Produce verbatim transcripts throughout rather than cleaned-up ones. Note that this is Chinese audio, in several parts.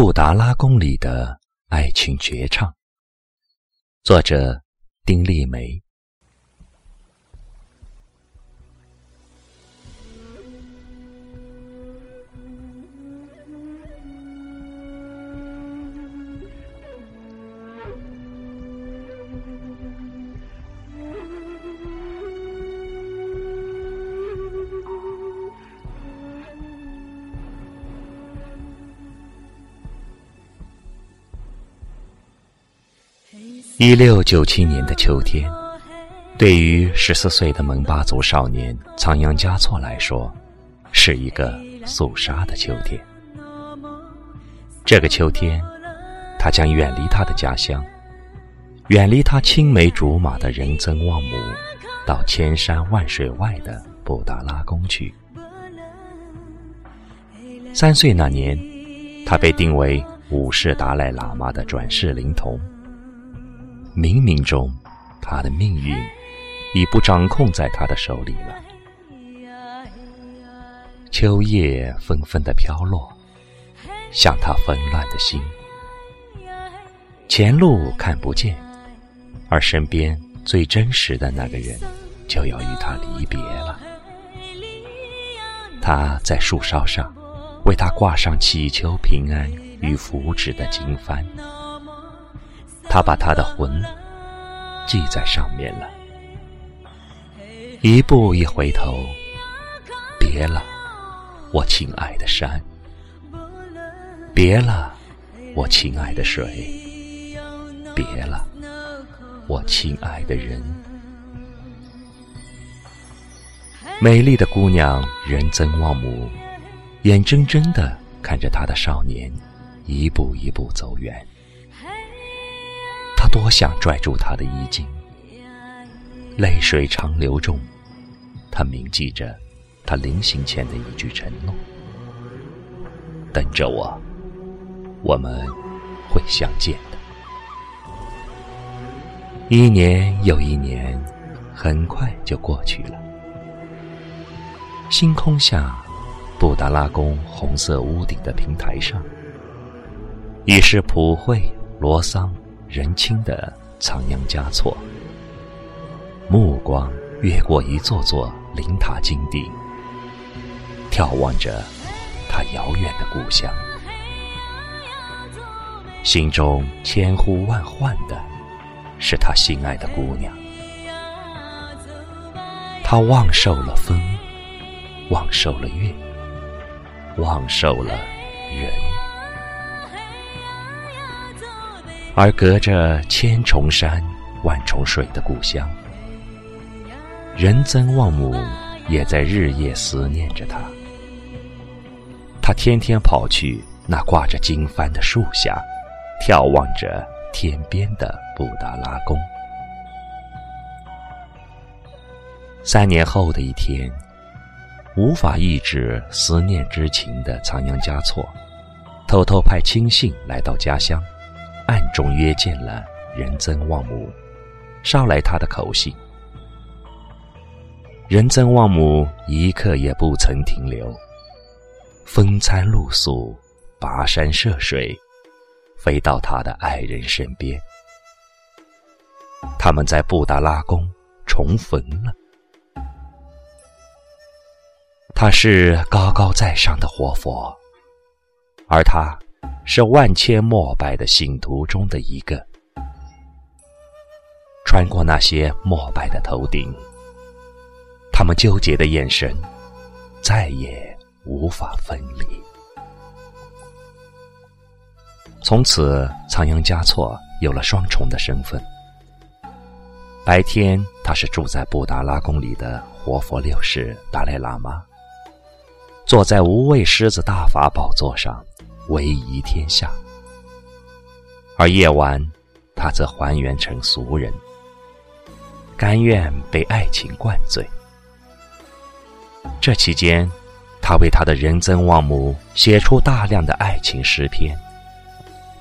布达拉宫里的爱情绝唱，作者丁立梅。一六九七年的秋天，对于十四岁的蒙巴族少年仓央嘉措来说，是一个肃杀的秋天。这个秋天，他将远离他的家乡，远离他青梅竹马的仁增旺姆，到千山万水外的布达拉宫去。三岁那年，他被定为五世达赖喇嘛的转世灵童。冥冥中，他的命运已不掌控在他的手里了。秋叶纷纷地飘落，像他纷乱的心。前路看不见，而身边最真实的那个人就要与他离别了。他在树梢上为他挂上祈求平安与福祉的经幡，他把他的魂系在上面了。一步一回头，别了，我亲爱的山；别了，我亲爱的水；别了，我亲爱的人。美丽的姑娘仁增旺姆，眼睁睁地看着她的少年一步一步走远。他多想拽住她的衣襟，泪水长流中，他铭记着他临行前的一句承诺：等着我，我们会相见的。一年又一年，很快就过去了。星空下，布达拉宫红色屋顶的平台上，已是普惠罗桑仁钦的仓央嘉措，目光越过一座座灵塔金顶，眺望着他遥远的故乡，心中千呼万唤的是他心爱的姑娘。他望受了风，望受了月，望受了人。而隔着千重山万重水的故乡，仁增旺姆也在日夜思念着他。他天天跑去那挂着经幡的树下，眺望着天边的布达拉宫。三年后的一天，无法抑制思念之情的仓央嘉措，偷偷派亲信来到家乡，暗中约见了仁增旺姆，捎来他的口信。仁增旺姆一刻也不曾停留，风餐露宿，跋山涉水，飞到他的爱人身边。他们在布达拉宫重逢了。他是高高在上的活佛，而他是万千膜拜的信徒中的一个。穿过那些膜拜的头顶，他们纠结的眼神再也无法分离。从此，仓央嘉措有了双重的身份：白天，他是住在布达拉宫里的活佛六世达赖喇嘛，坐在无畏狮子大法宝座上威仪天下；而夜晚，他则还原成俗人，甘愿被爱情灌醉。这期间，他为他的仁增旺姆写出大量的爱情诗篇，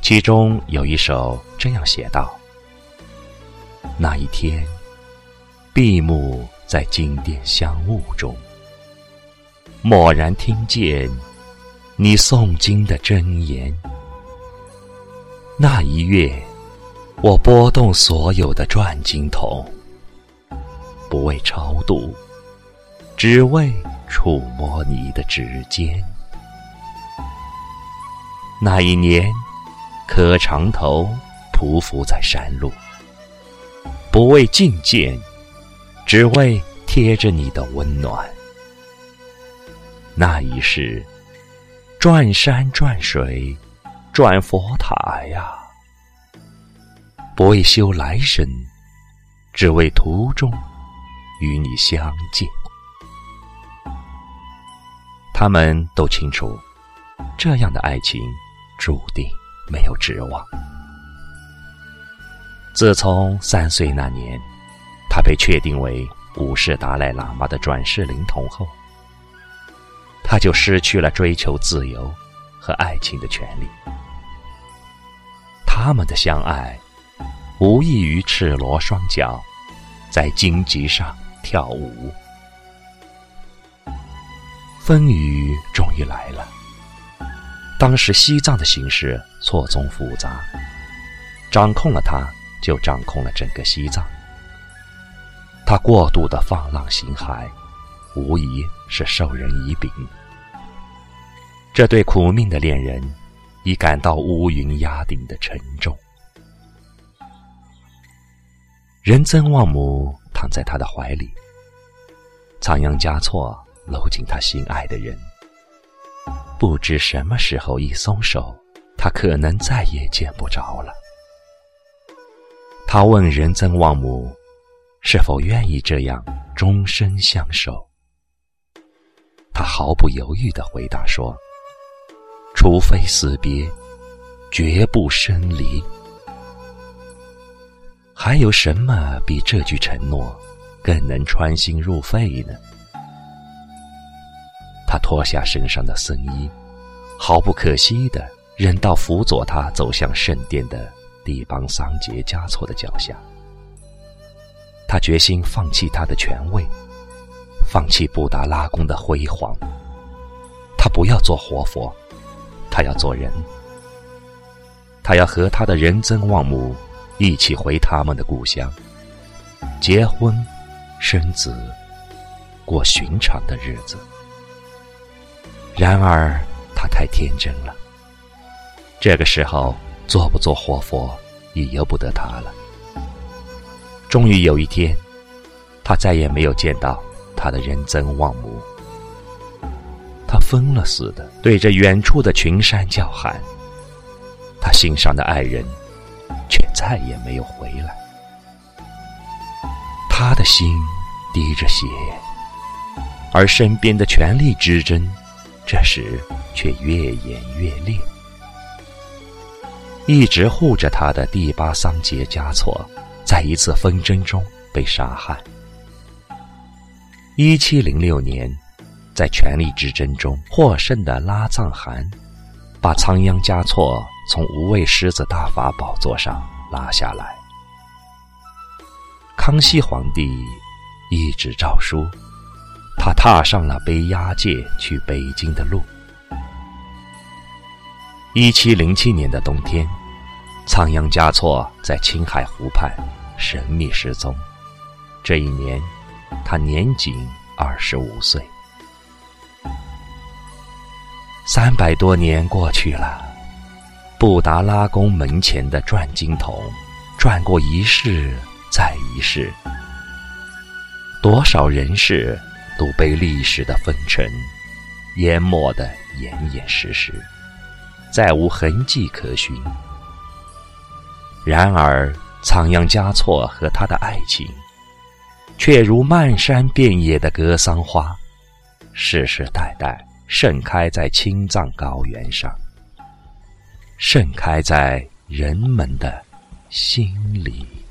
其中有一首这样写道：那一天，闭目在金殿香雾中，蓦然听见你诵经的真言，那一月，我拨动所有的转经筒，不为超度，只为触摸你的指尖。那一年，磕长头匍匐在山路，不为觐见，只为贴着你的温暖。那一世，转山转水转佛塔呀，不为修来生，只为途中与你相见。他们都清楚，这样的爱情注定没有指望。自从三岁那年，他被确定为五世达赖喇嘛的转世灵童后，他就失去了追求自由和爱情的权利。他们的相爱，无异于赤裸双脚在荆棘上跳舞。风雨终于来了。当时西藏的形势错综复杂，掌控了它，就掌控了整个西藏。它过度的放浪形骸，无疑是授人以柄。这对苦命的恋人已感到乌云压顶的沉重。仁增旺姆躺在他的怀里，仓央嘉措搂紧他心爱的人，不知什么时候一松手，他可能再也见不着了。他问仁增旺姆是否愿意这样终身相守，他毫不犹豫地回答说，除非死别，绝不生离。还有什么比这句承诺更能穿心入肺呢？他脱下身上的僧衣，毫不可惜地扔到辅佐他走向圣殿的地邦桑杰嘉措的脚下。他决心放弃他的权位，放弃布达拉宫的辉煌。他不要做活佛，他要做人。他要和他的仁增旺姆一起回他们的故乡，结婚生子，过寻常的日子。然而他太天真了，这个时候做不做活佛已由不得他了。终于有一天，他再也没有见到他的仁增旺姆，他疯了似的对着远处的群山叫喊，他心上的爱人却再也没有回来。他的心滴着血，而身边的权力之争这时却越演越烈。一直护着他的第八桑杰嘉措在一次纷争中被杀害。一七零六年，在权力之争中获胜的拉藏汗把仓央嘉措从无畏狮子大法宝座上拉下来。康熙皇帝一纸诏书，他踏上了背押解去北京的路。一七零七年的冬天，仓央嘉措在青海湖畔神秘失踪。这一年，他年仅二十五岁。三百多年过去了，布达拉宫门前的转经筒转过一世再一世，多少人世都被历史的风尘淹没得严严实实，再无痕迹可寻。然而仓央嘉措和他的爱情却如漫山遍野的格桑花，世世代代盛开在青藏高原上，盛开在人们的心里。